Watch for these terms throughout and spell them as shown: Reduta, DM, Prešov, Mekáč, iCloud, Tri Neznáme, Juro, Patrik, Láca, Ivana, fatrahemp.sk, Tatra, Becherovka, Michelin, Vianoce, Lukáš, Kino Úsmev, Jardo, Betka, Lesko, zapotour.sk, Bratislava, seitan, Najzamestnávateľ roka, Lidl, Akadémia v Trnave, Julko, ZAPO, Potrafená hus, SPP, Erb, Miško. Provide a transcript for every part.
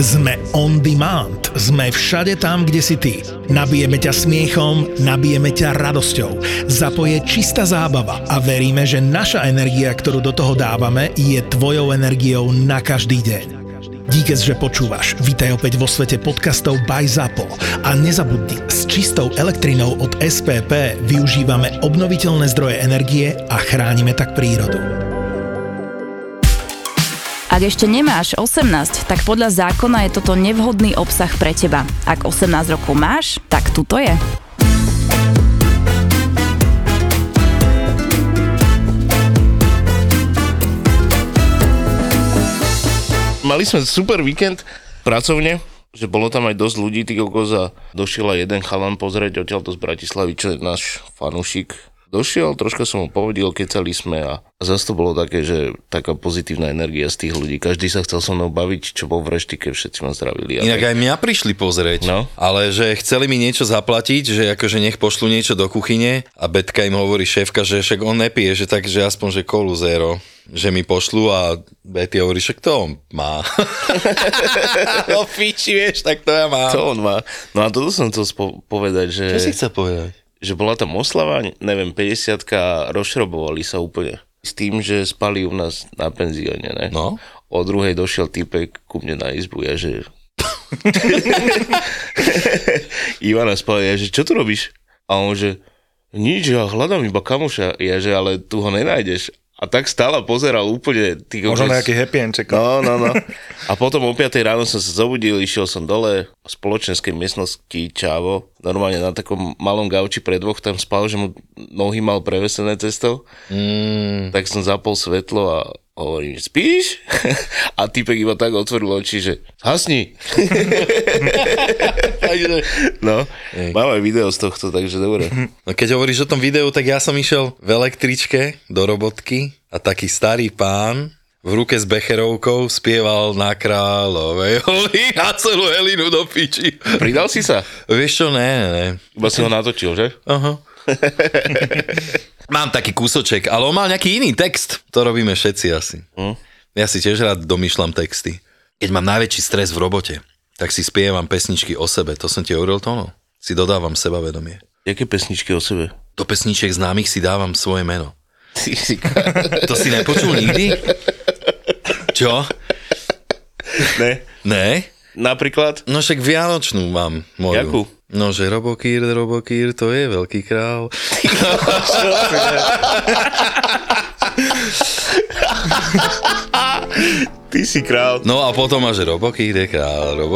Sme on demand, sme všade tam, kde si ty. Nabijeme ťa smiechom, nabijeme ťa radosťou. ZAPO je čistá zábava a veríme, že naša energia, ktorú do toho dávame, je tvojou energiou na každý deň. Díkes, že počúvaš. Vítaj opäť vo svete podcastov by ZAPO. A nezabudni, s čistou elektrinou od SPP využívame obnoviteľné zdroje energie a chránime tak prírodu. Ak ešte nemáš 18, tak podľa zákona je toto nevhodný obsah pre teba. Ak 18 rokov máš, tak tuto je. Mali sme super víkend pracovne, že bolo tam aj dosť ľudí, tých okoza. Došiel aj jeden chalan pozrieť odtiaľto z Bratislavy, čo je náš fanúšik. Došiel, troška som mu povedil, kecali sme a zase to bolo také, že taká pozitívna energia z tých ľudí. Každý sa chcel so mnou baviť, čo bol v reštike, všetci ma zdravili. Inak aj mňa prišli pozrieť, no? Ale že chceli mi niečo zaplatiť, že akože nech pošlu niečo do kuchyne a Betka im hovorí, šéfka, že však on nepije, že takže aspoň že kolu zero, že mi pošlu a Betty hovorí, že kto on má? No fiči, vieš, tak to ja mám. To on má. No a toto som chcel povedať, že... Čo si chcel povedať? Že bola tam oslava, neviem, 50-ka, rozšrobovali sa úplne. S tým, že spali u nás na penzióne, ne? No. O druhej došiel týpek ku mne na izbu, ja že... Ivana spala, ja že, čo tu robíš? A on že, nič, ja hľadám iba kamoša. Ja že, ale tu ho nenájdeš. A tak stála, pozeral úplne... Možno nejaký happy end čekal. No. A potom o 5 ráno som sa zobudil, išiel som dole v spoločenskej miestnosti Čávo. Normálne na takom malom gauči pre dvoch tam spal, že mu nohy mal prevesené cestou. Tak som zapol svetlo a hovorím, spíš? A týpek iba tak otvoril oči, že hasni. No, máme video z tohto, takže dobre. No keď hovoríš o tom videu, tak ja som išiel v električke do robotky a taký starý pán v ruke s becherovkou spieval Na kráľovej holi a celú Helinu do piči. Pridal si sa? Vieš čo, ne. Iba si ho natočil, že? Aha. Mám taký kúsoček, ale on mal nejaký iný text. To robíme všetci asi. Ja si tiež rád domýšľam texty. Keď mám najväčší stres v robote, tak si spievam pesničky o sebe. To som ti hovoril, Tono. Si dodávam sebavedomie. Jaké pesničky o sebe? Do pesničiek známych si dávam svoje meno. To si nepočul nikdy? Čo? Ne? Napríklad? No však Vianočnú mám moju. Jakú? No, že robokýr, to je veľký král. Ty si král. No a potom máš robokýr je král.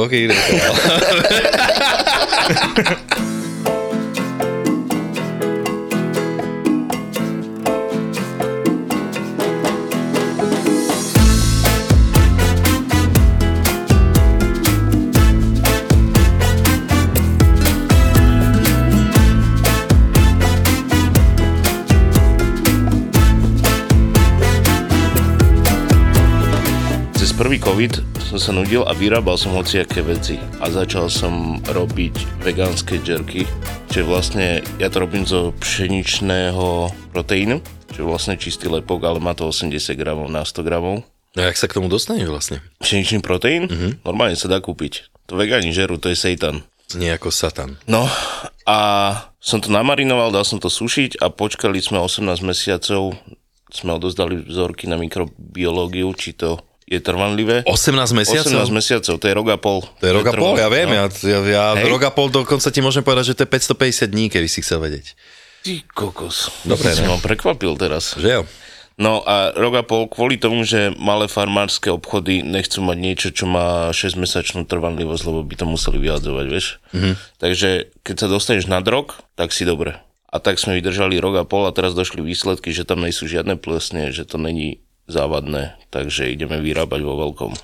Prvý covid som sa nudil a vyrábal som hociaké veci a začal som robiť vegánske džerky, čo vlastne ja to robím zo pšeničného proteínu, čo je vlastne čistý lepok, ale má to 80 gramov na 100 gramov. No a jak sa k tomu dostaneš vlastne? Pšeničný proteín? Normálne sa dá kúpiť. To vegáni žerú, to je seitan. Nejako satan. No a som to namarinoval, dal som to sušiť a počkali sme 18 mesiacov, sme odozdali vzorky na mikrobiológiu, či to je trvanlivé. 18 mesiacov? 18 mesiacov, to je rok a pol. To je rok a pol, ja viem, no. ja rok a pol dokonca ti môžem povedať, že to je 550 dní, keby si chcel vedieť. Ty kokos. Dobre, si ma prekvapil teraz. Že jo? No a rok a pol kvôli tomu, že malé farmárske obchody nechcú mať niečo, čo má 6-mesačnú trvanlivosť, lebo by to museli vyhadzovať, vieš. Takže keď sa dostaneš nad rok, tak si dobre. A tak sme vydržali rok a pol a teraz došli výsledky, že tam nejsú žiadne plesne, že to není závadné, takže ideme vyrábať vo veľkom.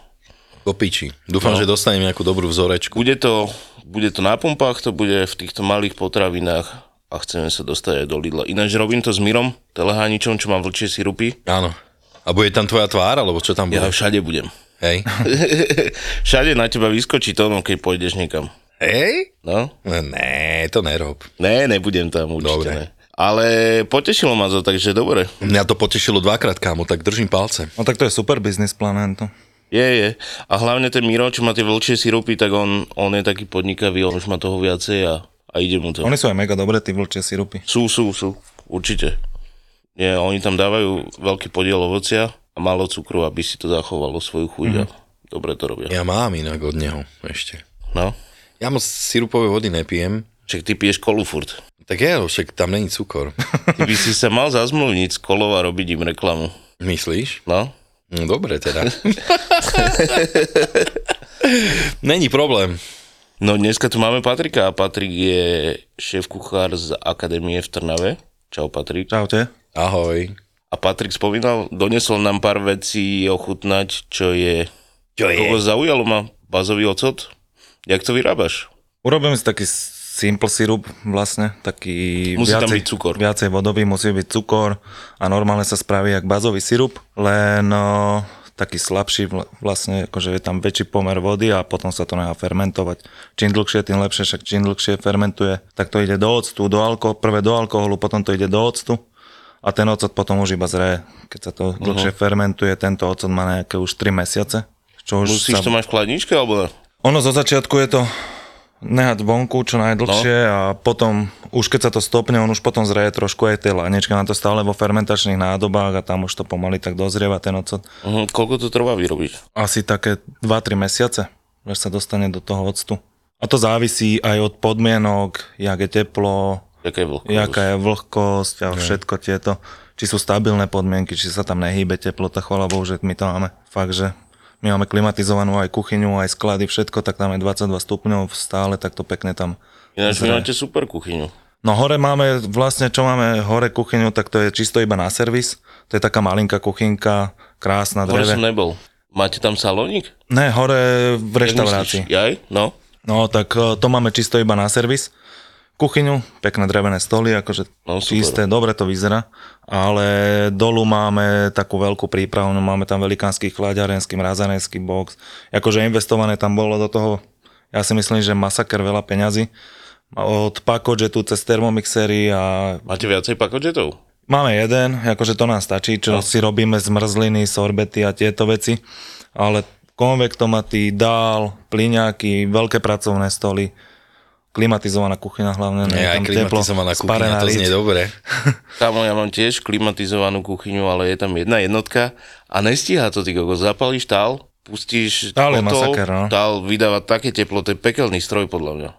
Do piči. Dúfam, že dostaneme nejakú dobrú vzorečku. Bude to na pumpách, to bude v týchto malých potravinách a chceme sa dostať aj do Lidla. Ináč robím to s Mirom, teleháničom, čo mám vlčie sirupy. Áno. A bude tam tvoja tvár, alebo čo tam bude? Ja všade budem. Hej. Všade na teba vyskočí to, keď pôjdeš niekam. Hej? No. Né, to nerob. Né, nebudem tam určite. Dobre. Ale potešilo ma to, takže dobre. Mňa to potešilo dvakrát, kámo, tak držím palce. No tak to je super biznis plán, to. Je. A hlavne ten Miro, čo má tie vlčie sirupy, tak on je taký podnikavý, on už má toho viacej a ide mu to. Oni sú aj mega dobré, tí vlčie sirupy. Sú, určite. Nie, oni tam dávajú veľký podiel ovocia a málo cukru, aby si to zachovalo svoju chuť a dobre to robia. Ja mám inak od neho ešte. No? Ja moc sirupové vody nepijem. Však ty piješ kolu furt. Tak je, však tam není cukor. Ty by si sa mal zazmluvniť s kolou a robiť im reklamu. Myslíš? No. No dobre teda. Není problém. No dneska tu máme Patrika a Patrik je šéf-kuchár z Akadémie v Trnave. Čau Patrik. Čaute. Ahoj. A Patrik spomínal, donesol nám pár vecí ochutnať, čo je. Koho zaujalo ma bazový ocot? Jak to vyrábaš? Urobím si taký simple sirup vlastne, taký musí viacej, tam byť cukor. Viacej vodový, musí byť cukor a normálne sa spraví jak bazový sirup, len taký slabší vlastne, akože je tam väčší pomer vody a potom sa to nechá fermentovať. Čím dlhšie, tým lepšie, však čím dlhšie fermentuje, tak to ide do octu, prvé do alkoholu, potom to ide do octu a ten ocot potom už iba zreje. Keď sa to dlhšie fermentuje, tento ocot má nejaké už 3 mesiace. Čo už musíš to mať v chladničke alebo... Ono zo začiatku je to nehať vonku čo najdlhšie a potom, už keď sa to stopne, on už potom zreje trošku aj tej laničke, na to stále vo fermentačných nádobách a tam už to pomaly tak dozrieva ten ocot. Koľko to trvá vyrobiť? Asi také 2-3 mesiace, že sa dostane do toho octu. A to závisí aj od podmienok, jak je teplo, jaká je vlhkosť a všetko tieto. Či sú stabilné podmienky, či sa tam nehýbe teplota, chvála Bohu, že my to máme fakt, že... My máme klimatizovanú aj kuchyňu, aj sklady, všetko, tak tam je 22 stupňov stále, tak to pekne tam... Ináč my máte super kuchyňu. No hore máme, vlastne čo máme hore kuchyňu, tak to je čisto iba na servis. To je taká malinká kuchynka, krásna dreve. Hore som nebol. Máte tam salónik? Ne, hore v reštaurácii. Jaj? No. No, tak to máme čisto iba na servis. Kuchyňu, pekné drevené stoly, akože čisté, dobre to vyzerá, ale dolu máme takú veľkú prípravu, máme tam velikánsky chlaďarenský, mrazarenský box, akože investované tam bolo do toho, ja si myslím, že masaker veľa peňazí, od pakodžetu cez termomixery a... Máte viacej pakodžetov? Máme jeden, akože to nám stačí, čo si robíme z mrzliny, sorbety a tieto veci, ale konvektomaty, dál, plyňáky, veľké pracovné stoly, klimatizovaná kuchyňa hlavne. Nie, tam klimatizovaná teplo, kuchyňa, to znie dobre. Kámo, ja mám tiež klimatizovanú kuchyňu, ale je tam jedna jednotka a nestíha to, ty kokos. Zapalíš tál, pustíš potol, tál vydáva také teplo, to je pekelný stroj podľa mňa.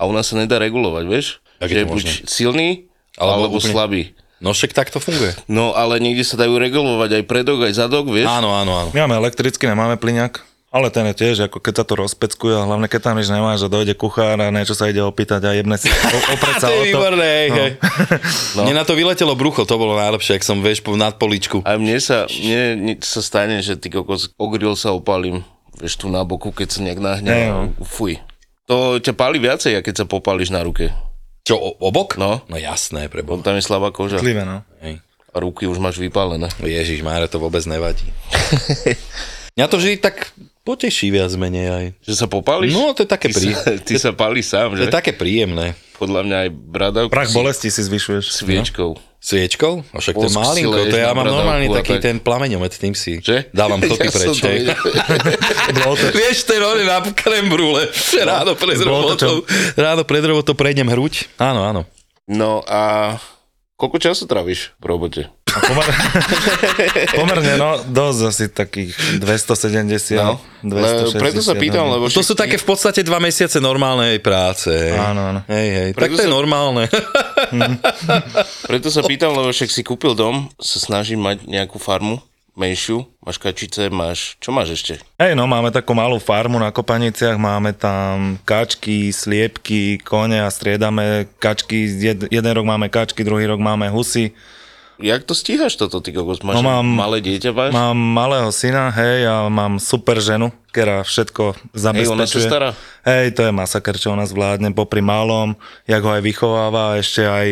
A u nás sa nedá regulovať, vieš? Tak že je buď silný, alebo úplne... slabý. No však tak to funguje. No ale niekde sa dajú regulovať aj predok, aj zadok, vieš? Áno. My máme elektrický, nemáme plyňak. Ale ten je tiež, ako keď sa to rozpeckuje, a hlavne keď tam nič nemáš a dojde kuchár a niečo sa ide opýtať a jebne si opreca o to. To je výborné, no. Mne na to vyletelo brucho, to bolo najlepšie, ak som, vieš, nad poličku. A mne sa stane, že ty kokos, ogrill sa opálim, vieš, tu na boku, keď sa nejak nahne, fuj. To ťa páli viacej, keď sa popáliš na ruke. Čo, obok? No jasné, preboha. Tam je slabá koža. Klivé, no. Hej. A ruky už máš vypálené. Ježiš, Mária, to vôbec nevadí. Mňa to vždy tak poteší viac menej aj. Že sa popáliš? No, to je také príjemné. Ty sa palíš sám, že? To je také príjemné. Podľa mňa aj bradavku... Prach bolesti si zvyšuješ. Sviečkou. No? Sviečkou? A však to je malinko. To ja mám normálne taký ten plameňomet, tým si že? Dávam kopy preč. Vieš, ten on je na krem brúle. Ráno pred robotou prejdem hruď. Áno. No a koľko času tráviš v robote? Pomerne, no, dosť asi takých 270, 260. Preto sa pýtam, lebo... To sú také v podstate 2 mesiace normálnej práce. Áno. Hej, tak to je normálne. Preto sa pýtam, lebo však si kúpil dom, sa snažím mať nejakú farmu menšiu, máš kačice, máš... Čo máš ešte? Hej, no, máme takú malú farmu na Kopaniciach, máme tam kačky, sliepky, kone a striedame kačky, jeden rok máme kačky, druhý rok máme husy. Jak to stíhaš toto, ty kokos? Máš malé dieťa, máš? Mám malého syna, hej, a mám super ženu, ktorá všetko zabezpečuje. Hej, ona sa stará? Hej, to je masaker, čo ona zvládne popri malom, jak ho aj vychováva, ešte aj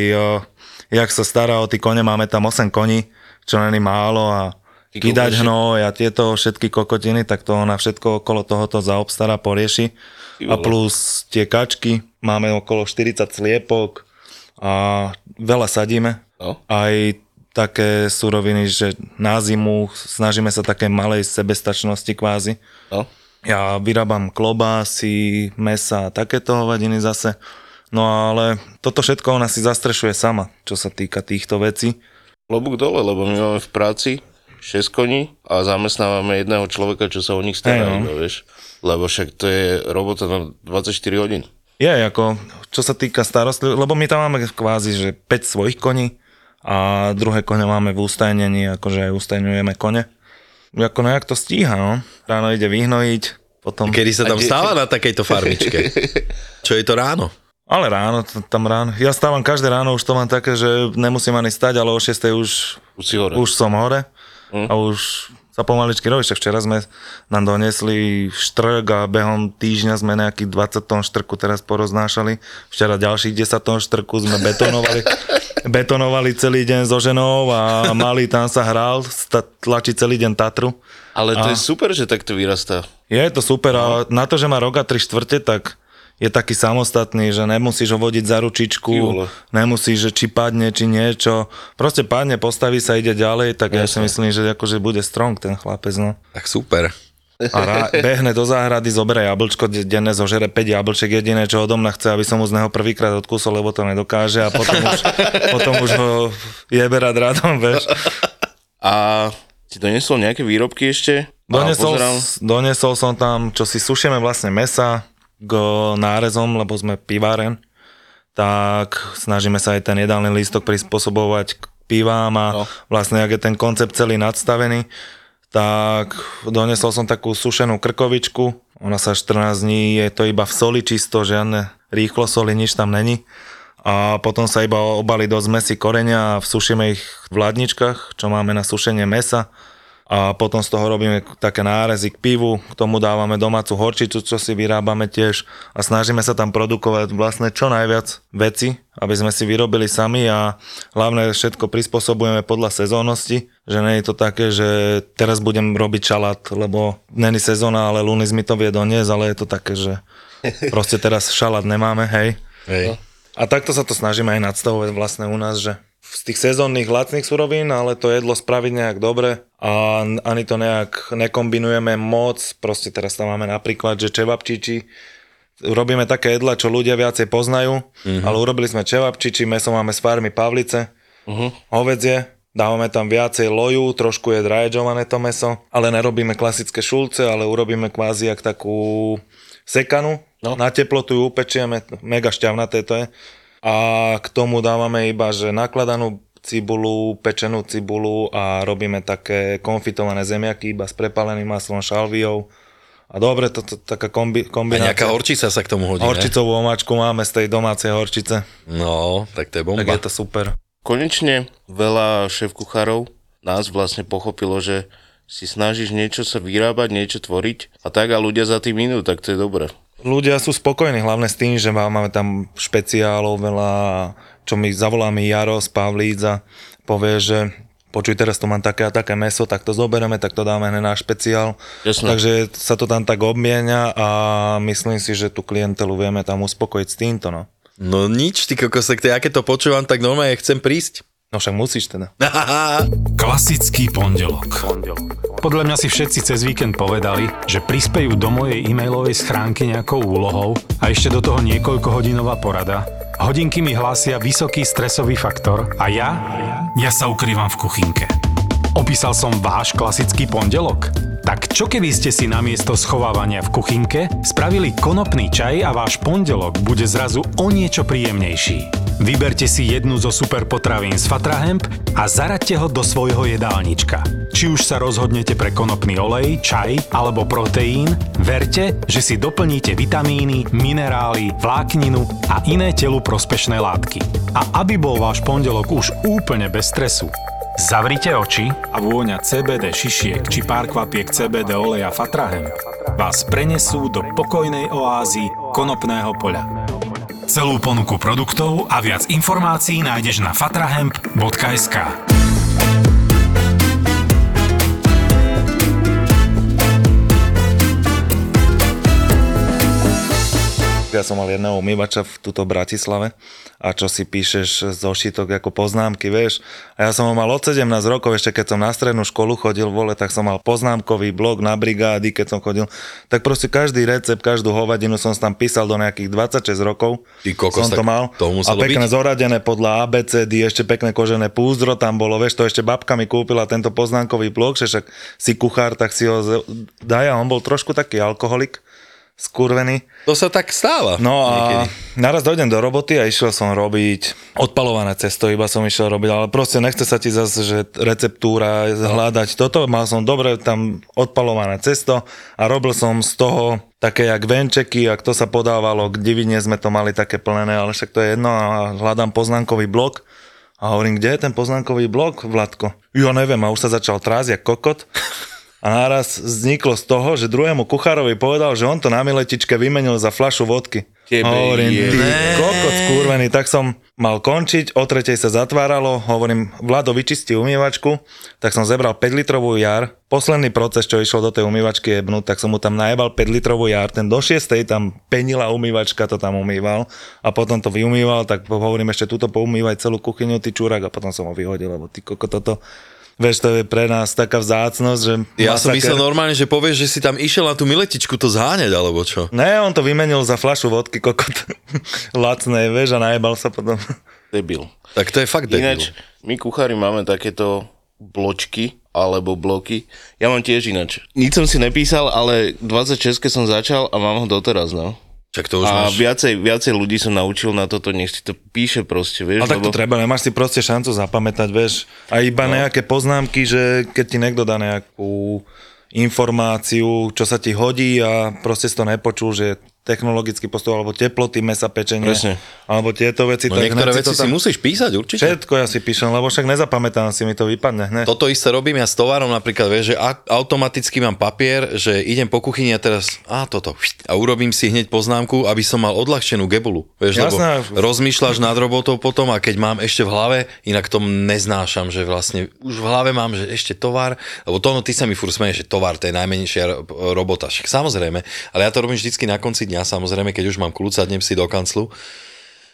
jak sa stará o tí kone, máme tam 8 koní, čo není málo a kydať hnoj a tieto všetky kokotiny, tak to ona všetko okolo tohoto zaobstará, porieši. A plus tie kačky, máme okolo 40 sliepok a veľa sadíme. Aj také suroviny, že na zimu snažíme sa také malej sebestačnosti kvázi. No. Ja vyrábam klobásy, mäsa, takéto hovadiny zase. No ale toto všetko ona si zastrešuje sama, čo sa týka týchto vecí. Klobúk dole, lebo my máme v práci 6 koní a zamestnávame jedného človeka, čo sa o nich stará, no. Vieš. Lebo však to je robota na 24 hodín. Je, ako, čo sa týka starostlivosti, lebo my tam máme kvázi, že 5 svojich koní a druhé kone máme v ústajnení, akože aj ústajňujeme kone. Ako nejak to stíha, no. Ráno ide vyhnojiť, potom... Kedy sa tam stáva na takejto farmičke? Čo je to ráno? Ale ráno, tam ráno. Ja stávam každé ráno, už to mám také, že nemusím ani stať, ale o 6:00 už som hore. A už sa pomaličky robí. Včera sme nám donesli štrk a behom týždňa sme nejaký 20 tón štrku teraz poroznášali. Včera ďalších 10 tón štrku sme betonovali. Betonovali celý deň so ženou a malý tam sa hral, tlačí celý deň Tatru. Ale to je super, že takto vyrastá. Je to super, ale na to, že má roka 3/4, tak je taký samostatný, že nemusíš ho vodiť za ručičku, nemusíš, že či padne, či niečo. Proste padne, postaví sa, ide ďalej, tak ja si myslím, že akože bude strong ten chlapec. No. Tak super. A behne do záhrady, zoberie jablčko, denne zožere 5 jablček, jediné, čo odo mňa chce, aby som mu z neho prvýkrát odkúsol, lebo to nedokáže a potom už ho jebe rád radom, vieš. A ti donesol nejaké výrobky ešte? Donesol som tam, čo si sušíme vlastne mesa k nárezom, lebo sme piváren, tak snažíme sa aj ten jedálny lístok prispôsobovať k pivám a vlastne, ak je ten koncept celý nadstavený, tak donesol som takú sušenú krkovičku. Ona sa 14 dní, je to iba v soli čisto, žiadne rýchlo soli, nič tam není. A potom sa iba obali do zmesi korenia a sušíme ich v ladničkách, čo máme na sušenie mesa. A potom z toho robíme také nárezy k pivu, k tomu dávame domácu horčicu, čo si vyrábame tiež. A snažíme sa tam produkovať vlastne čo najviac veci, aby sme si vyrobili sami a hlavne všetko prispôsobujeme podľa sezónnosti. Že nie je to také, že teraz budem robiť šalát, lebo není sezóna, ale Lunis mi to vie doniesť, ale je to také, že proste teraz šalát nemáme, hej. A takto sa to snažíme aj nadstavovať vlastne u nás, že z tých sezónnych lacných surovín, ale to jedlo spraviť nejak dobre a ani to nejak nekombinujeme moc, proste teraz tam máme napríklad, že čevapčiči, robíme také jedla, čo ľudia viacej poznajú, ale urobili sme čevapčiči, mäso máme z farmy Pavlice, hovedzie, dávame tam viacej loju, trošku je dryedžované to mäso, ale nerobíme klasické šulce, ale urobíme kvázi jak takú sekanu, na teplotu ju upečieme, mega šťavnaté to je. A k tomu dávame iba, že nakladanú cibulu, pečenú cibulu a robíme také konfitované zemiaky iba s prepaleným maslom, šalviou. A dobre, to taká kombinácia. A nejaká horčica sa k tomu hodí, ne? Horčicovú omáčku máme z tej domácej horčice. No, tak to je bomba. Tak je to super. Konečne veľa šéfkuchárov nás vlastne pochopilo, že si snažíš niečo sa vyrábať, niečo tvoriť a tak a ľudia za tým idú, tak to je dobré. Ľudia sú spokojní hlavne s tým, že máme tam špeciálov veľa, čo mi zavolá mi Jaro z Pavlíc a povie, že počuj, teraz tu mám také a také mäso, tak to zoberieme, tak to dáme hneď na špeciál. Jasne. Takže sa to tam tak obmienia a myslím si, že tú klientelu vieme tam uspokojiť s týmto, no. No nič, ty kokosek, ja keď to počúvam, tak normálne chcem prísť. No však musíš teda. Klasický pondelok. Podľa mňa si všetci cez víkend povedali, že prispejú do mojej e-mailovej schránky nejakou úlohou a ešte do toho niekoľkohodinová porada. Hodinky mi hlásia vysoký stresový faktor a ja sa ukrývam v kuchynke. Opísal som váš klasický pondelok? Tak čo keby ste si namiesto schovávania v kuchynke spravili konopný čaj a váš pondelok bude zrazu o niečo príjemnejší. Vyberte si jednu zo super potravín z Fatra Hemp a zaraďte ho do svojho jedálnička. Či už sa rozhodnete pre konopný olej, čaj alebo proteín, verte, že si doplníte vitamíny, minerály, vlákninu a iné telu prospešné látky. A aby bol váš pondelok už úplne bez stresu, zavrite oči a vôňa CBD šišiek či pár kvapiek CBD oleja Fatra Hemp vás prenesú do pokojnej oázy konopného poľa. Celú ponuku produktov a viac informácií nájdeš na fatrahemp.sk. ja som mal jedného umývača v tuto Bratislave a čo si píšeš zošitok ako poznámky, vieš. A ja som ho mal od 17 rokov, ešte keď som na strednú školu chodil, vole, tak som mal poznámkový blok na brigády, keď som chodil. Tak proste každý recept, každú hovadinu som tam písal do nejakých 26 rokov. Ty kokos, som to mal. A pekne byť zoradené podľa ABCD, ešte pekné kožené púzdro tam bolo, vieš, to ešte babka mi kúpila tento poznámkový blok, že však si kuchár, tak si ho daj, a on bol trošku taký alkoholik. Skurvený. To sa tak stáva. No a niekedy naraz dojdem do roboty a išiel som robiť odpalované cesto, iba som išiel robiť, ale proste nechce sa ti zase, že receptúra, hľadať toto. Mal som dobre tam odpalované cesto a robil som z toho také jak venčeky, a to sa podávalo, k divine sme to mali také plnené, ale však to je jedno, a hľadám poznámkový blok. A hovorím, kde je ten poznámkový blok, Vladko? Jo, neviem, a už sa začal trásť jak kokot. A naraz vzniklo z toho, že druhému kuchárovi povedal, že on to na miletičke vymenil za fľašu vodky. Hovorím, ty kokot skurvený, tak som mal končiť, o 3:00 sa zatváralo, hovorím, Vlado, vyčistí umývačku, tak som zebral 5-litrovú jar, posledný proces, čo išlo do tej umývačky jebnúť, tak som mu tam najebal 5-litrovú jar, ten do 6:00 tam penila umývačka, to tam umýval a potom to vyumýval, tak hovorím, ešte túto poumývaj celú kuchyňu, ty čurák, a potom som ho vyhodil, lebo ty kokot toto. Vieš, to je pre nás taká vzácnosť, že ja som myslel normálne, že povieš, že si tam išiel na tú miletičku to zháňať, alebo čo? Ne, on to vymenil za fľašu vodky, kokot. Lacnej, vieš, a najebal sa potom. Debil. Tak to je fakt debil. Ináč, my kuchári máme takéto bločky, alebo bloky. Ja mám tiež ináč. Nič som si nepísal, ale 26 som začal a mám ho doteraz, no. Čak to už a máš viacej ľudí som naučil na toto, nech si to píše proste, vieš. A tak to treba, nemáš si proste šancu zapamätať, vieš. A iba nejaké poznámky, že keď ti niekto dá nejakú informáciu, čo sa ti hodí a proste si to nepočul, že technologický postup, alebo teploty, mesa, pečenie. Presne. Alebo tieto veci. No niektoré veci si musíš písať, určite. Všetko ja si píšem, lebo však nezapamätám si, mi to vypadne. Ne? Toto isté robím ja s tovarom, napríklad, vieš, že automaticky mám papier, že idem po kuchyni a teraz toto. A urobím si hneď poznámku, aby som mal odľahčenú gebulu. Vieš, jasné, lebo rozmýšľaš nad robotou potom, a keď mám ešte v hlave, inak to neznášam, že vlastne už v hlave mám, že ešte tovar, lebo to, ty sa mi furt smeješ, že tovar, to je najmenšia robota. Však samozrejme, ale ja to robím vždycky na konci dňa, samozrejme, keď už mám kľúč, sadnem si do kanclu.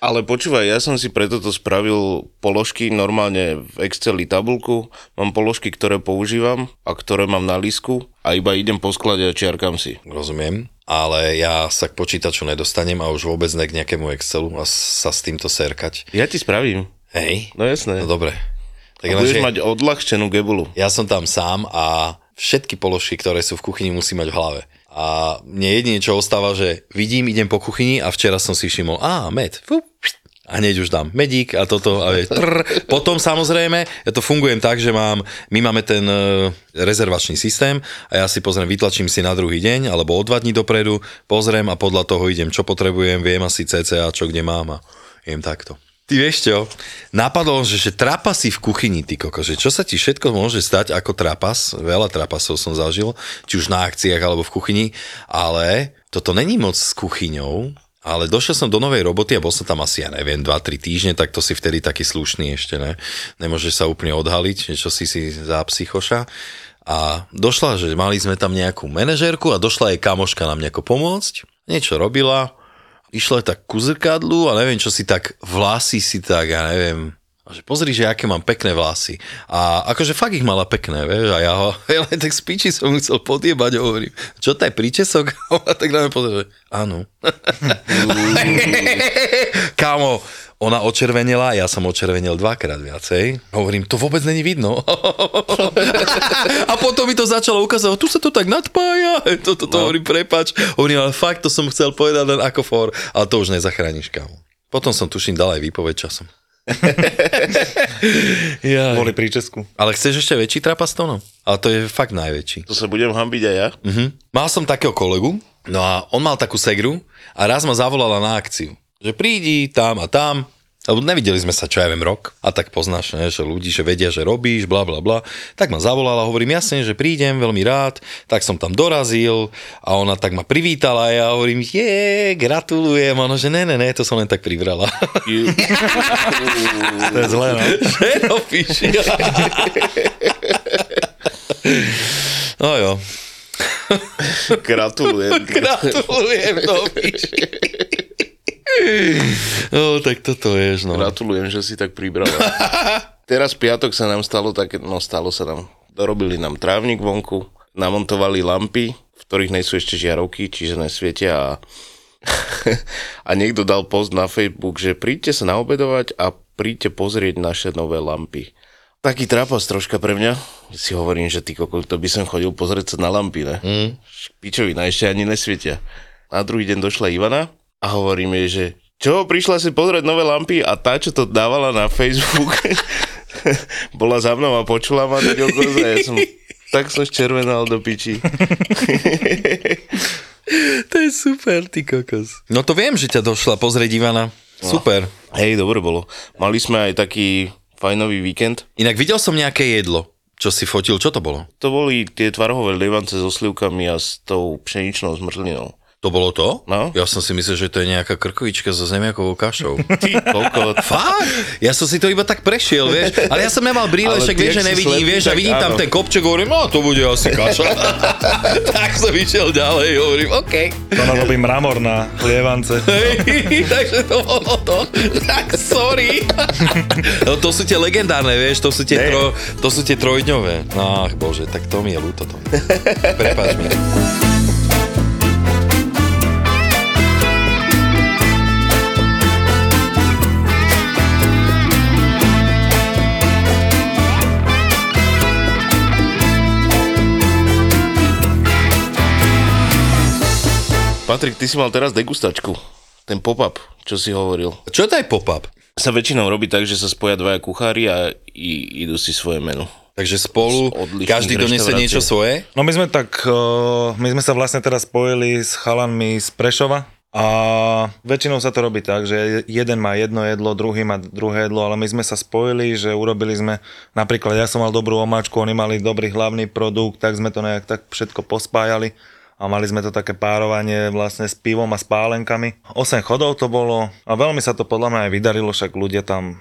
Ale počúvaj, ja som si preto to spravil položky, normálne v Exceli tabulku, mám položky, ktoré používam a ktoré mám na lístku a iba idem po sklade a čiarkam si. Rozumiem, ale ja sa k počítaču nedostanem a už vôbec ne k nejakému Excelu a sa s týmto sérkať. Ja ti spravím. Hej? No jasné. No dobre. Tak budeš mať odľahčenú gebulu. Ja som tam sám a všetky položky, ktoré sú v kuchyni, musím mať v hlave. A mne jedine, čo ostáva, že vidím, idem po kuchyni a včera som si všimol, med, a hneď už dám medík a toto, a potom samozrejme, ja to fungujem tak, že my máme ten rezervačný systém a ja si pozriem, vytlačím si na druhý deň, alebo o 2 dní dopredu, pozriem a podľa toho idem, čo potrebujem, viem asi cca, čo kde mám a idem takto. Ty vieš čo, napadlo, že trapas si v kuchyni, ty koko, že čo sa ti všetko môže stať ako trapas, veľa trapasov som zažil, či už na akciách alebo v kuchyni, ale toto není moc s kuchyňou, ale došiel som do novej roboty a bol som tam asi, ja neviem, 2-3 týždne, tak to si vtedy taký slušný ešte, ne? Nemôžeš sa úplne odhaliť, čo si za psychoša. A došla, že mali sme tam nejakú manažérku a došla jej kamoška nám nejako pomôcť, niečo robila. Išla tak ku zrkadlu a neviem, čo si tak, vlasy si tak, ja neviem. A že pozri, že aké mám pekné vlasy. A akože fakt ich mala pekné, vieš, a ja len tak z piči som musel podiebať a hovorím, čo to je príčesok? A tak na mňa pozrie, že áno. Kámo, ona očervenila, ja som očervenil 2-krát viacej. Hovorím, to vôbec není vidno. A potom mi to začalo ukázať, tu sa to tak nadpája. Toto hovorím, prepáč. Hovorím, ale fakt, to som chcel povedať len ako for. Ale to už nezachrániš, kámo. Potom som tuším dal aj výpoveď časom. Boli pri Česku. Ale chceš ešte väčší trapastónom? Ale to je fakt najväčší. To sa budem hambiť aj ja. Mal som takého kolegu, no a on mal takú segru a raz ma zavolala na akciu. Že prídi tam a tam, alebo nevideli sme sa, čo ja viem, rok, a tak poznáš, ne, že ľudí, že vedia, že robíš, bla, bla, bla. Tak ma zavolala, hovorím, jasne, že prídem, veľmi rád, tak som tam dorazil a ona tak ma privítala a ja hovorím, gratulujem, a ona, že ne, to som len tak pribrala. To je zlé, no? Že to píši. No jo. Gratulujem. Gratulujem, to píši. No, tak toto ješ, no. Gratulujem, že si tak pribral. Teraz piatok sa nám stalo také, no stalo sa nám. Dorobili nám trávnik vonku, namontovali lampy, v ktorých nejsú ešte žiarovky, čiže nesvietia a a niekto dal post na Facebook, že príďte sa naobedovať a príďte pozrieť naše nové lampy. Taký trápas troška pre mňa. Si hovorím, že ty kokol, to by som chodil pozrieť sa na lampy, ne? Pičovina, ešte ani nesvietia. Na druhý deň došla Ivana a hovorím jej, že čo, prišla si pozrieť nové lampy a tá, čo to dávala na Facebook, bola za mnou a počula ma teď okoza. Ja som tak som červenal do piči. To je super, ty kokos. No to viem, že ťa došla pozrieť Ivana. Super. No. Hej, dobre bolo. Mali sme aj taký fajnový víkend. Inak videl som nejaké jedlo, čo si fotil. Čo to bolo? To boli tie tvarohové lievance so slivkami a s tou pšeničnou zmrzlinou. To bolo to? No. Ja som si myslel, že to je nejaká krkovička so zemiakovou kašou. Ty kokot. Fakt? Ja som si to iba tak prešiel, vieš. Ale ja som nemal brýle, však vieš, že nevidím, vieš. A vidím tam ten kopček, hovorím, no to bude asi kaša. Tak som išiel ďalej, hovorím, OK. To nám robí mramor na lievance. Hej, takže to bolo to. Tak sorry. No to sú tie legendárne, vieš, to sú tie trojdňové. Ach bože, tak to mi je ľúto to. Prepáč mi. Patrik, ty si mal teraz degustačku, ten pop-up, čo si hovoril. Čo to je pop-up? Sa väčšinou robí tak, že sa spoja dvaja kuchári a idú si svoje menu. Takže spolu, každý doniesie niečo svoje? No my sme sa vlastne teraz spojili s chalanmi z Prešova a väčšinou sa to robí tak, že jeden má jedno jedlo, druhý má druhé jedlo, ale my sme sa spojili, že urobili sme, napríklad ja som mal dobrú omáčku, oni mali dobrý hlavný produkt, tak sme to nejak tak všetko pospájali. A mali sme to také párovanie vlastne s pivom a s pálenkami. 8 chodov to bolo a veľmi sa to podľa mňa aj vydarilo, však ľudia tam...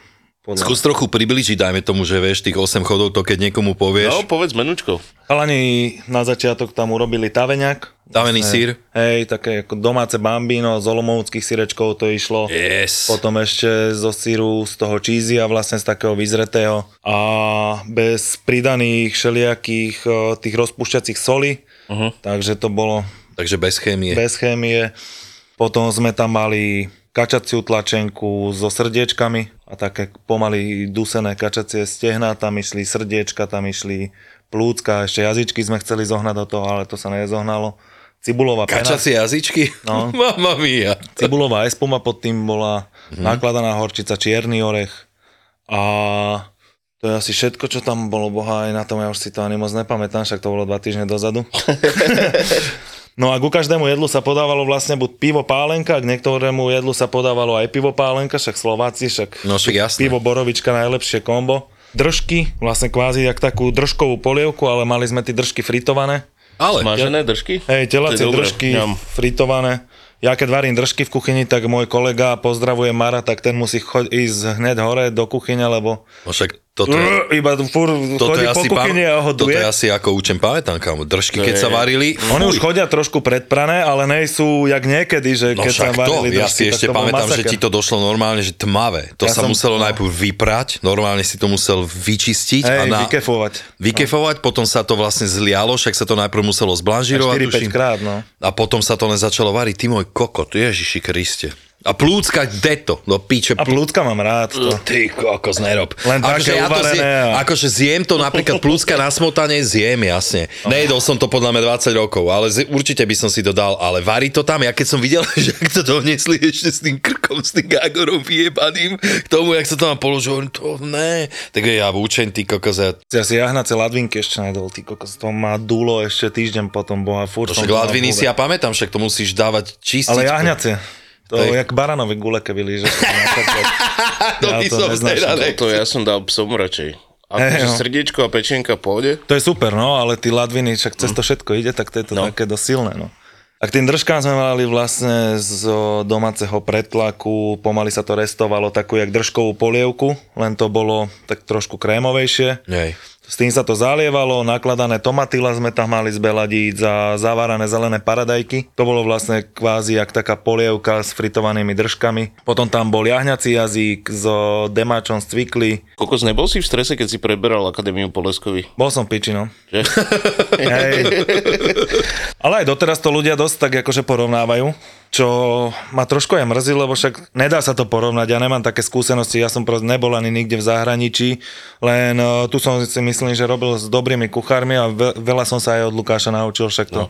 Skús trochu približiť, dajme tomu, že vieš, tých 8 chodov to keď niekomu povieš. No, povedz menučko. Chalani na začiatok tam urobili taveňak. Tavený sír. Hej, také ako domáce bambino, z olomouckých sírečkov to išlo. Yes. Potom ešte zo síru, z toho čízia vlastne z takého vyzretého. A bez pridaných všelijakých tých rozpúšťacích solí. Uh-huh. Takže to bolo... Takže bez chémie. Bez chémie. Potom sme tam mali kačaciu tlačenku so srdiečkami a také pomaly dusené kačacie stehná, tam išli srdiečka, tam išli plúcka, ešte jazyčky sme chceli zohnať do toho, ale to sa nezohnalo. Cibulová pena. Kačacie jazyčky? No. Mamma mia. Cibulová espuma, pod tým bola nakladaná horčica, čierny orech a... To je asi všetko, čo tam bolo, boha, aj na tom ja už si to ani moc nepamätám, však to bolo 2 týždne dozadu. No a ku každému jedlu sa podávalo vlastne buď pivo pálenka, k niektorému jedlu sa podávalo aj pivo pálenka, však Slováci, však no, pivo borovička najlepšie kombo. Držky, vlastne kvázi jak takú držkovú polievku, ale mali sme tie držky fritované. Ale smažené držky? Hej, telacie držky fritované. Ja keď varím držky v kuchyni, tak môj kolega, pozdravuje Mara, tak ten musí ísť hneď hore do kuchyne, lebo... No však toto je... Iba furt chodí po kuchyni a ho duje. Toto je asi ako učem pamätám, kámo. Držky, keď sa varili... Oni už chodia trošku predprané, ale nejsú jak niekedy, že keď sa varili držky. Ja si ešte pamätám, že ti to došlo normálne, že tmavé. To sa muselo najprv vyprať, normálne si to musel vyčistiť. Hej, vykefovať. Vykefovať, potom sa to vlastne zlialo, však sa to najprv muselo zblanžírovať. 4-5 krát, no. A potom sa to len začalo variť. Ty môj kokot, Ježiši Kriste. A plúcka, deto, do píče. A plúcka mám rád. To. Ty kokos, nerob. Len také uvarené. Akože zjem to, napríklad plúcka na smotanie, zjem, jasne. Okay. Nejedol som to podľa mňa 20 rokov, ale určite by som si to dal, ale varí to tam. Ja keď som videl, že ak to doniesli ešte s tým krkom, s tým gágorom vyjebaným, k tomu, jak sa to tam položil, to ne. Tak ja vúčem, ty kokos. Ja si jahnace ladvinky ešte nedol, ty kokos. To má dúlo ešte týždeň potom, boha, furt. Však ladviny si ja pamätám, však to musíš dávať čistiť. Ale jahnace. To je jak baranovi gule, keby lížeš. To by som zdeľané. To ja som dal psom radšej. A srdiečko a pečenka pôjde. To je super, no, ale tí ladviny, však cez to všetko ide, tak to je to také dosilné, no. A k tým držkám sme mali vlastne z domáceho pretlaku, pomaly sa to restovalo, takú jak držkovú polievku, len to bolo tak trošku krémovejšie. S tým sa to zalievalo, nakladané tomatila sme tam mali z beladíc a zavárané zelené paradajky. To bolo vlastne kvázi jak taká polievka s fritovanými držkami. Potom tam bol jahňací jazyk s demáčom z cvikly. Kokos, nebol si v strese, keď si preberal Akadémiu po Leskovi? Bol som pičinom. Ale aj doteraz to ľudia dosť tak akože porovnávajú. Čo ma trošku aj mrzí, lebo však nedá sa to porovnať, ja nemám také skúsenosti, ja som proste nebol ani nikde v zahraničí, len tu som si myslím, že robil s dobrými kuchármi a veľa som sa aj od Lukáša naučil, však to,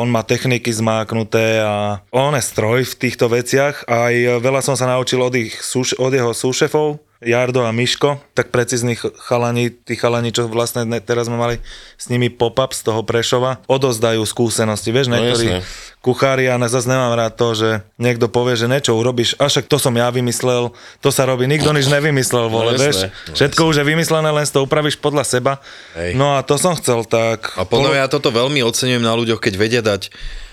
on má techniky zmáknuté a on je stroj v týchto veciach, aj veľa som sa naučil od jeho súšefov, Jardo a Miško, tak precíznych chalani, tí chalani, čo vlastne teraz sme mali s nimi pop-up z toho Prešova, odozdajú skúsenosti, vieš, niektorí kuchári, a zase nemám rád to, že niekto povie, že niečo urobíš, a však to som ja vymyslel, to sa robí, nikto nič nevymyslel, vole, vieš, všetko už je vymyslené, len si to upravíš podľa seba, no a to som chcel tak. A podľa ja toto veľmi oceňujem na ľuďoch, keď vedia dať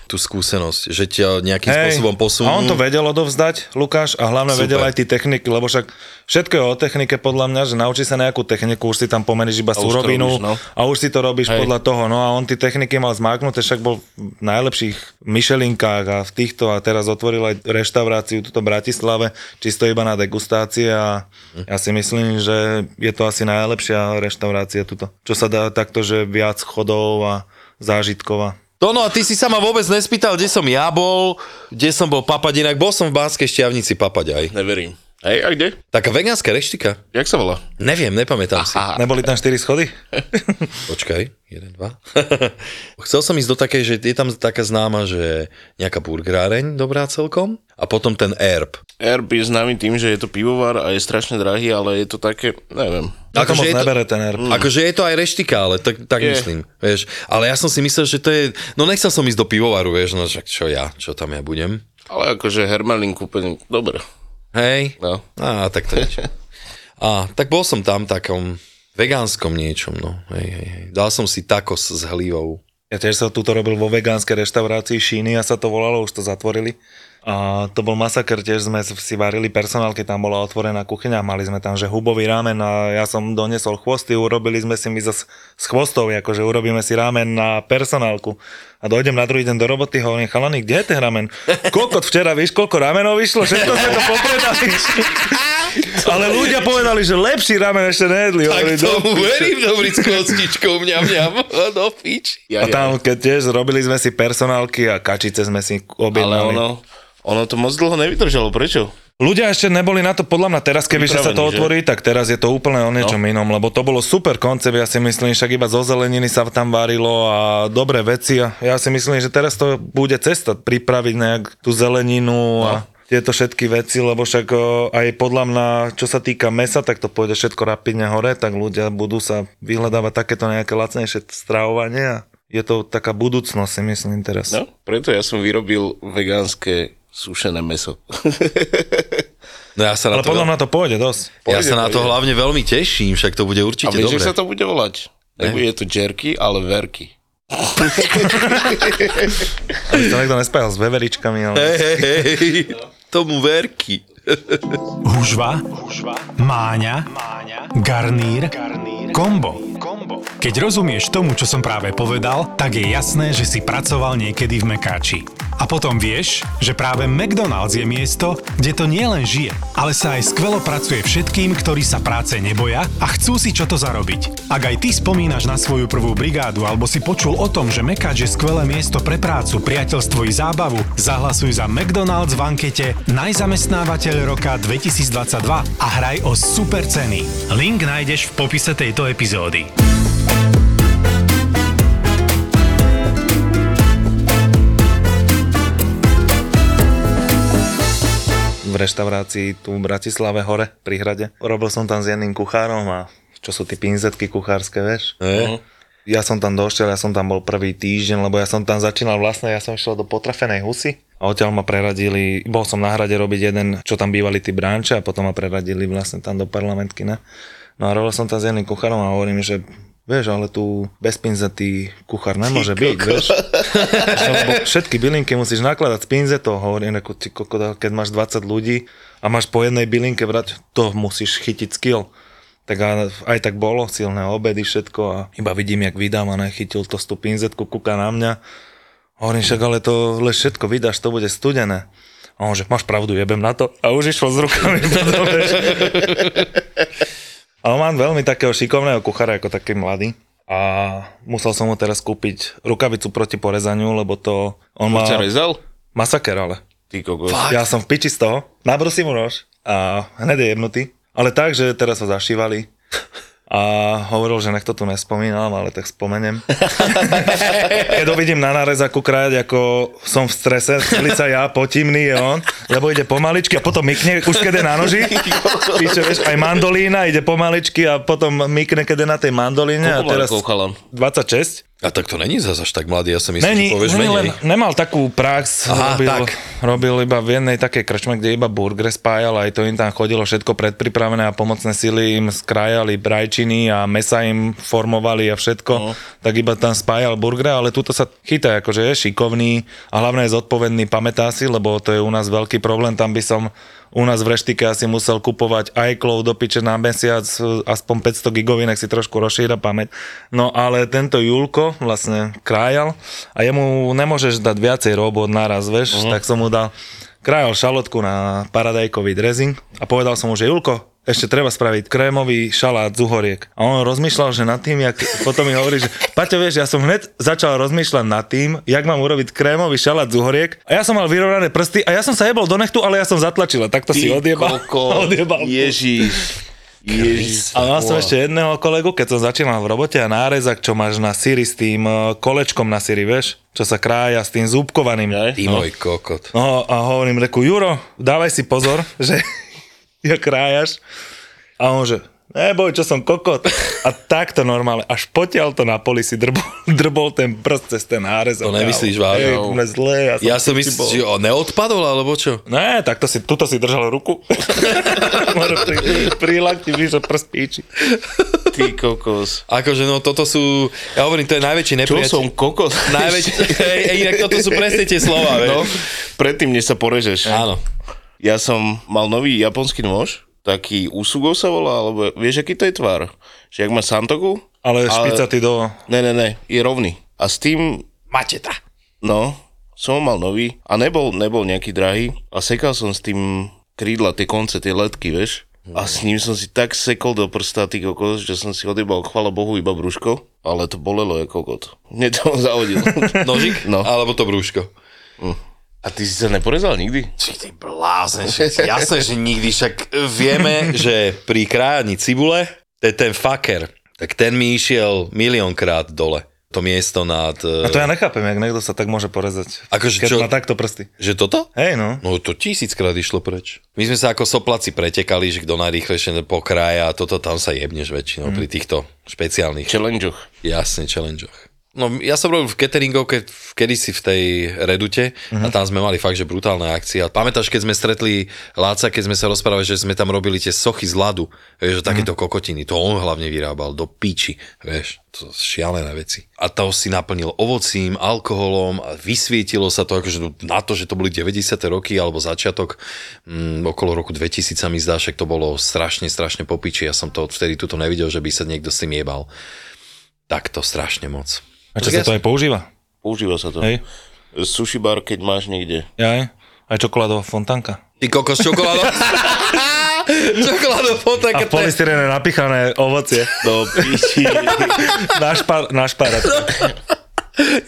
tú skúsenosť, že ťa nejakým spôsobom posunú. A on to vedel odovzdať, Lukáš, a hlavne vedel aj tie techniky, lebo však všetko je o technike podľa mňa, že naučí sa nejakú techniku, už si tam pomeníš iba surovinu a už si to robíš podľa toho. No a on tie techniky mal zmáknuté, však bol v najlepších Michelinkách a v týchto, a teraz otvoril aj reštauráciu tuto v Bratislave, čisto iba na degustácie, a ja si myslím, že je to asi najlepšia reštaurácia tuto, čo sa dá takto, že viac chodov a zážitková. No a ty si sa ma vôbec nespýtal, kde som ja bol, kde som bol papať, inak bol som v Banskej Štiavnici papať aj. Neverím. Hej, a kde? Taká vegánska reštika. Jak sa volá? Neviem, nepamätám si. Neboli tam 4 schody? Počkaj, 1, 2. Chcel som ísť do takej, že je tam taká známa, že nejaká burgeráreň dobrá celkom, a potom ten Erb. Erb je známy tým, že je to pivovar a je strašne drahý, ale je to také, neviem. Akože je to aj reštika, ale tak myslím, vieš. Ale ja som si myslel, že to je, no nechcel som ísť do pivovaru, vieš, no čo tam ja budem. Ale akože hermelinku, úplne dobre. Hej? No. Á, tak to niečo. Á, tak bol som tam takom vegánskom niečom, no. Hej. Dal som si tacos s hlívou. Ja tiež som túto robil vo vegánskej reštaurácii Šíny, a sa to volalo, už to zatvorili. A to bol masaker, tiež sme si varili personál, keď tam bola otvorená kuchyňa, mali sme tam, že hubový ramen, a ja som donesol chvosty, urobili sme si my zase s chvostov, akože urobíme si ramen na personálku. A dojdem na druhý deň do roboty, hovorím, chalani, kde je ten ramen? Kokot, včera, víš, koľko ramenov vyšlo, všetko sme to popredali. Ale ľudia povedali, že lepší ramen ešte nejedli. Tak tomu verím, dobrý, s kostičkou, mňam, do piči. A tam, keď tiež robili sme si personálky a kačice sme si objednali. Ale ono to moc dlho nevydržalo, prečo? Ľudia ešte neboli na to, podľa mňa teraz, keby sa to otvorí, tak teraz je to úplne o niečom inom, lebo to bolo super koncept, ja si myslím, však iba zo zeleniny sa tam varilo a dobré veci, a ja si myslím, že teraz to bude cesta, pripraviť nejak tú zeleninu a tieto všetky veci, lebo však aj podľa mňa, čo sa týka mesa, tak to pôjde všetko rapidne hore, tak ľudia budú sa vyhľadávať takéto nejaké lacnejšie stravovanie, a je to taká budúcnosť, si myslím teraz. No, preto ja som vyrobil vegánske sušené meso. No ja sa na to... Ale podľa mňa to pôjde dosť. Ja sa na to hlavne veľmi teším, však to bude určite dobre. A vieš, že sa to bude volať? Nebude to jerky, ale verky. Aby to niekto nespájal s veveričkami, ale... Hej, tomu verky. Hužva, máňa, garnír, kombo. Keď rozumieš tomu, čo som práve povedal, tak je jasné, že si pracoval niekedy v Mekáči. A potom vieš, že práve McDonald's je miesto, kde to nielen žije, ale sa aj skvelo pracuje všetkým, ktorí sa práce neboja a chcú si čo to zarobiť. Ak aj ty spomínaš na svoju prvú brigádu alebo si počul o tom, že Mekáč je skvelé miesto pre prácu, priateľstvo i zábavu, zahlasuj za McDonald's v ankete Najzamestnávateľ roka 2022 a hraj o super ceny. Link nájdeš v popise tejto epizódy. V reštaurácii tu v Bratislave hore pri hrade. Robil som tam s jedným kuchárom, a čo sú tie pinzetky kuchárske, vieš? Ja som tam došiel, ja som tam bol prvý týždeň, lebo ja som tam začínal vlastne, ja som išiel do Potrafenej husy a odtiaľ ma preradili, bol som na hrade robiť jeden, čo tam bývali tí branče, a potom ma preradili vlastne tam do parlamentky, ne? No a robil som tam s jedným kuchárom a hovorím, že vieš, ale tu bez pinzety kuchár nemôže byť, vieš. Všetky bylinky musíš nakladať s pinzetou, hovorím, keď máš 20 ľudí a máš po jednej bylinke brať, to musíš chytiť skill. tak aj tak bolo, silné obedy, všetko a iba vidím, jak vydám a nechytil to z tú pinzetku, kúka na mňa. Hovorím, však ale to lež všetko vydáš, to bude studené. A on, že máš pravdu, jebem na to. A už išlo s rukami. Ale mám veľmi takého šikovného kuchára, ako taký mladý. A musel som mu teraz kúpiť rukavicu proti porezaniu, lebo to... On má... Čo rezal? Masaker, ale. Ty kokos. Ja som v piči z toho. Nabrusím mu nož a hned je jebnutý. Ale tak, že teraz ho zašívali. A hovoril, že nech to tu nespomínam, ale tak spomeniem. Keď uvidím na nárezaku krájať, ako som v strese, celý sa ja, potimný je on, lebo ide pomaličky a potom mykne, už keď je na noži. Píče, vieš, aj mandolína ide pomaličky a potom mykne, keď je na tej mandolíne. Koľko a teraz 26. A tak to není zase až tak mladý, ja som myslím, že povieš menej. Nemal takú prax, aha, robil iba v jednej takej krčme, kde iba burger spájal, aj to im tam chodilo všetko predpripravené a pomocné sily im skrájali brajčiny a mesa im formovali a všetko, no. Tak iba tam spájal burger, ale tuto sa chytá, akože je šikovný a hlavne je zodpovedný, pamätá si, lebo to je u nás veľký problém, tam by som u nás v reštike asi musel kupovať iCloud do piče na mesiac, aspoň 500 gigovinek si trošku rozšíra pamäť. No ale tento Julko vlastne krájal a jemu nemôžeš dať viacej robot naraz, vieš, tak som mu dal, krájal šalotku na paradajkový dressing a povedal som mu, že Julko, ešte treba spraviť krémový šalát z uhoriek. A on rozmýšľal, že nad tým, jak... Potom mi hovorí, že Paťo, vieš, ja som hneď začal rozmýšľať nad tým, jak mám urobiť krémový šalát z uhoriek. A ja som mal vyrovnané prsty a ja som sa jebol do nechtu, ale ja som zatlačil. Tak to si odjebal. Ježiš. Ježiš. A mal som ešte jedného kolegu, keď som začínal v robote a nárezak, čo máš na syri s tým kolečkom na syri, vieš? Čo sa krája s tým zúbkovaným. Ty môj kokot. No a hovorím, reku, Juro, dávaj si pozor, že... Ja krájaš. A on že, neboj, čo som kokot. A takto normálne, až potiaľ to na poli si drbol ten prst cez ten hárez. To nemyslíš vážno. Ja som myslel, že neodpadol, alebo čo? Ne, tak to si, tuto si držal ruku. Prilak ti víš, že prst píči. Ty kokos. Akože no, toto sú, ja hovorím, to je najväčší nepriateľ. Čo som kokos? Najväčší, inak toto sú presne tie slova, vieš. No, predtým, než sa porežeš. Áno. Ja som mal nový japonský nôž, taký Usugov sa volá, alebo vieš, aký to je tvar? Že ak má santoku? Ale špicatý do... Ne, je rovný. A s tým... Mačeta. No, som mal nový a nebol nejaký drahý a sekal som s tým krídla, tie konce, tie letky, vieš? A s ním som si tak sekol do prsta, ty kokos, že som si odjebal, chvála Bohu, iba brúško, ale to bolelo je kokot. Mne to zahodilo. Nožik? No. Alebo to brúško? A ty si sa neporezal nikdy? Či ty blázen, jasné, že nikdy, však vieme, že pri krájaní cibule, to je ten faker, tak ten mi išiel miliónkrát dole. To miesto nad... A to ja nechápem, jak niekto sa tak môže porezať, akože keď má takto prsty. Že toto? Hej, no. No to 1000-krát išlo preč. My sme sa ako soplaci pretekali, že kto najrýchlejšie pokrája a toto tam sa jebneš väčšinou pri týchto špeciálnych... Challengeoch. Jasne, challengeoch. No ja som robil v cateringov kedysi v tej Redute a tam sme mali fakt, že brutálne akcie. A pamätáš, keď sme stretli Láca, keď sme sa rozprávali, že sme tam robili tie sochy z ľadu, vieš, takéto kokotiny, to on hlavne vyrábal do piči, vieš, to šialené veci. A to si naplnil ovocím, alkoholom a vysvietilo sa to akože na to, že to boli 90. roky alebo začiatok okolo roku 2000 mi zdá, však to bolo strašne po piči. Ja som to vtedy tuto nevidel, že by sa niekto s tým jebal. Tak to strašne moc. A čo sa to aj používa? Používa sa to. Hej. Sushi bar, keď máš niekde. Jaj, aj čokoládová fontánka. Ty kokos, čokoládová fontánka. A polystyrené napichané ovocie. Do piči. Na šparátka.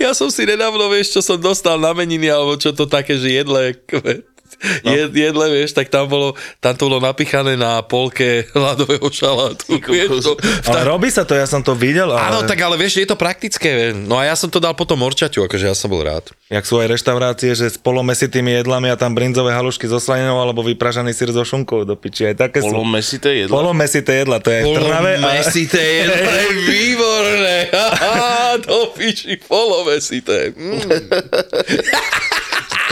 Ja som si nedávno, vieš, čo som dostal na meniny, alebo čo to také, že jedle... No. Jedle, vieš, tak tam to bolo napichané na polke ľadového šalátu. Robí sa to, ja som to videl. Ale... Áno, tak ale vieš, je to praktické. Vieš. No a ja som to dal potom morčaťu, akože ja som bol rád. Jak sú aj reštaurácie, že s polomesitými jedlami a tam brindzové halušky so slaninou alebo vypražaný syr so šunkou do piči. Aj také polomesité jedla? Polomesité jedla, to je v Trnave. Polomesité jedla, to je výborné. Do piči, polomesité.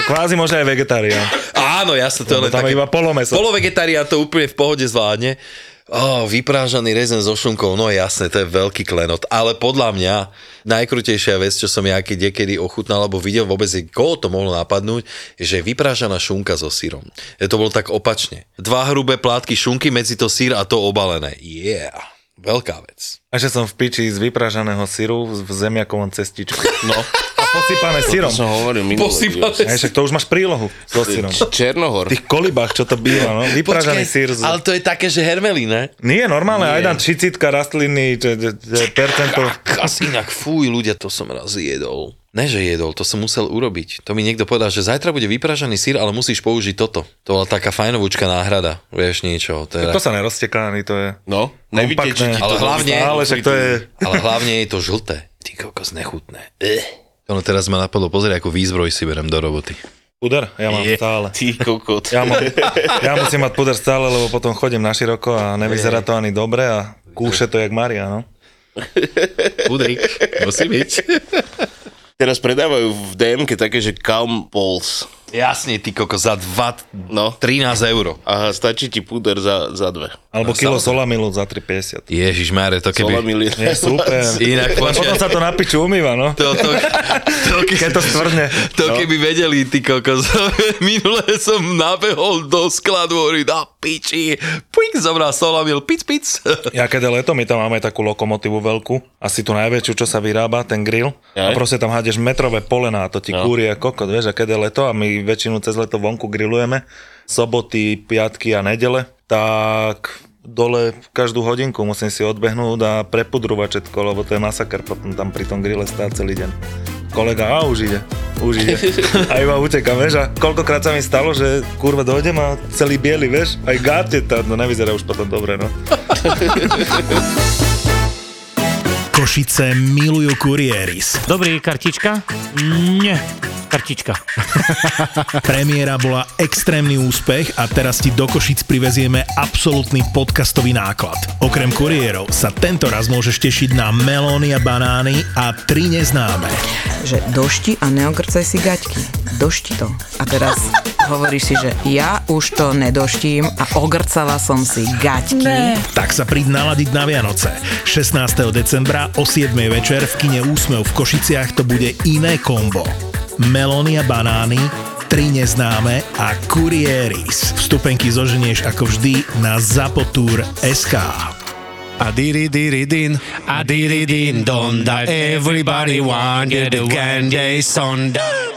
Kvázi možno aj vegetarián. Áno, jasne, to je len tam taký... iba polomeso. Polovegetarián to úplne v pohode zvládne. Vyprážaný rezen so šunkou, no jasné, to je veľký klenot, ale podľa mňa najkrutejšia vec, čo som ja niekedy ochutnal, alebo videl vôbec, koho to mohlo napadnúť, že vyprážaná šunka so syrom. To bolo tak opačne. Dva hrubé plátky šunky, medzi to syr a to obalené. Yeah. Veľká vec. A že som v piči z vyprážaného syru v zemiakovom cestičku. No. A posypané syrom. To som hovoril minulé. Však to už máš prílohu so syrom. Černohor. V tých kolibách, čo to býva, no. Vyprážaný syr. Ale to je také, že hermelí, ne? Nie, normálne. Aj tam čicitka, rastliny, percento. Asi inak, fuj, ľudia, to som raz jedol. Ne, že jedol, to som musel urobiť. To mi niekto povedal, že zajtra bude vypražaný syr, ale musíš použiť toto. To bola taká fajnovúčka náhrada, vieš, niečo. Teda. To sa nerozteká, ani to je... No, nevidíte, či ti to... Ale hlavne je to žlté. Ty kokos, nechutné. Ono teraz ma napadlo, pozri, ako výzbroj si berem do roboty. Pudar? Ja mám stále. Ty kokot. Ja musím mať pudar stále, lebo potom chodím na široko a nevyzerá to ani dobre a kúše to jak Maria, no. Pudrik, musí byť. Teraz predávajú v DM-ke také, že calm pulse. Jasne, ty koko, za 13 €. Aha, stačí ti púder za 2. Alebo kilo solamilu za 3,50. Ježišmáre, to keby... Solamil je super. Inak potom sa to na piču umýva, no. Keď to stvrdne. To keby vedeli, ty koko, minule som nabehol do skladu, hovorím, na piči, pík, zobral solamil, pic. Ja keď je leto, my tam máme takú lokomotívu veľkú, asi tú najväčšiu, čo sa vyrába, ten grill. A proste tam hádeš metrové polená, to ti kúrie kokot, vieš, a keď je leto a my väčšinu cez leto vonku grillujeme, soboty, piatky a nedele, tak dole každú hodinku musím si odbehnúť a prepudrovať všetko, lebo to je masaker, potom tam pri tom grille stá celý deň. Kolega, už ide. A iba utekám, vieš, a koľkokrát sa mi stalo, že kurva dojdem a celý biely, vieš, aj gáte tam, no nevyzerá už potom dobre, no. Košice milujú Kuriéris. Dobrý, kartička? Nie. Kartička. Premiéra bola extrémny úspech a teraz ti do Košic privezieme absolútny podcastový náklad. Okrem kuriérov sa tento raz môžeš tešiť na melóny a banány a 3 neznáme. Že došti a neogrcaj si gaťky. Došti to. A teraz hovoríš si, že ja už to nedoštím a ogrcala som si gaťky. Ne. Tak sa príď naladiť na Vianoce. 16. decembra o 7. večer v Kine Úsmev v Košiciach to bude iné kombo. Melóny a banány, 3 neznáme a Kuriéris. Vstupenky zoženieš ako vždy na zapotour.sk. A diri-diri-din, a diri-din-don, that everybody wanted a candy sundae.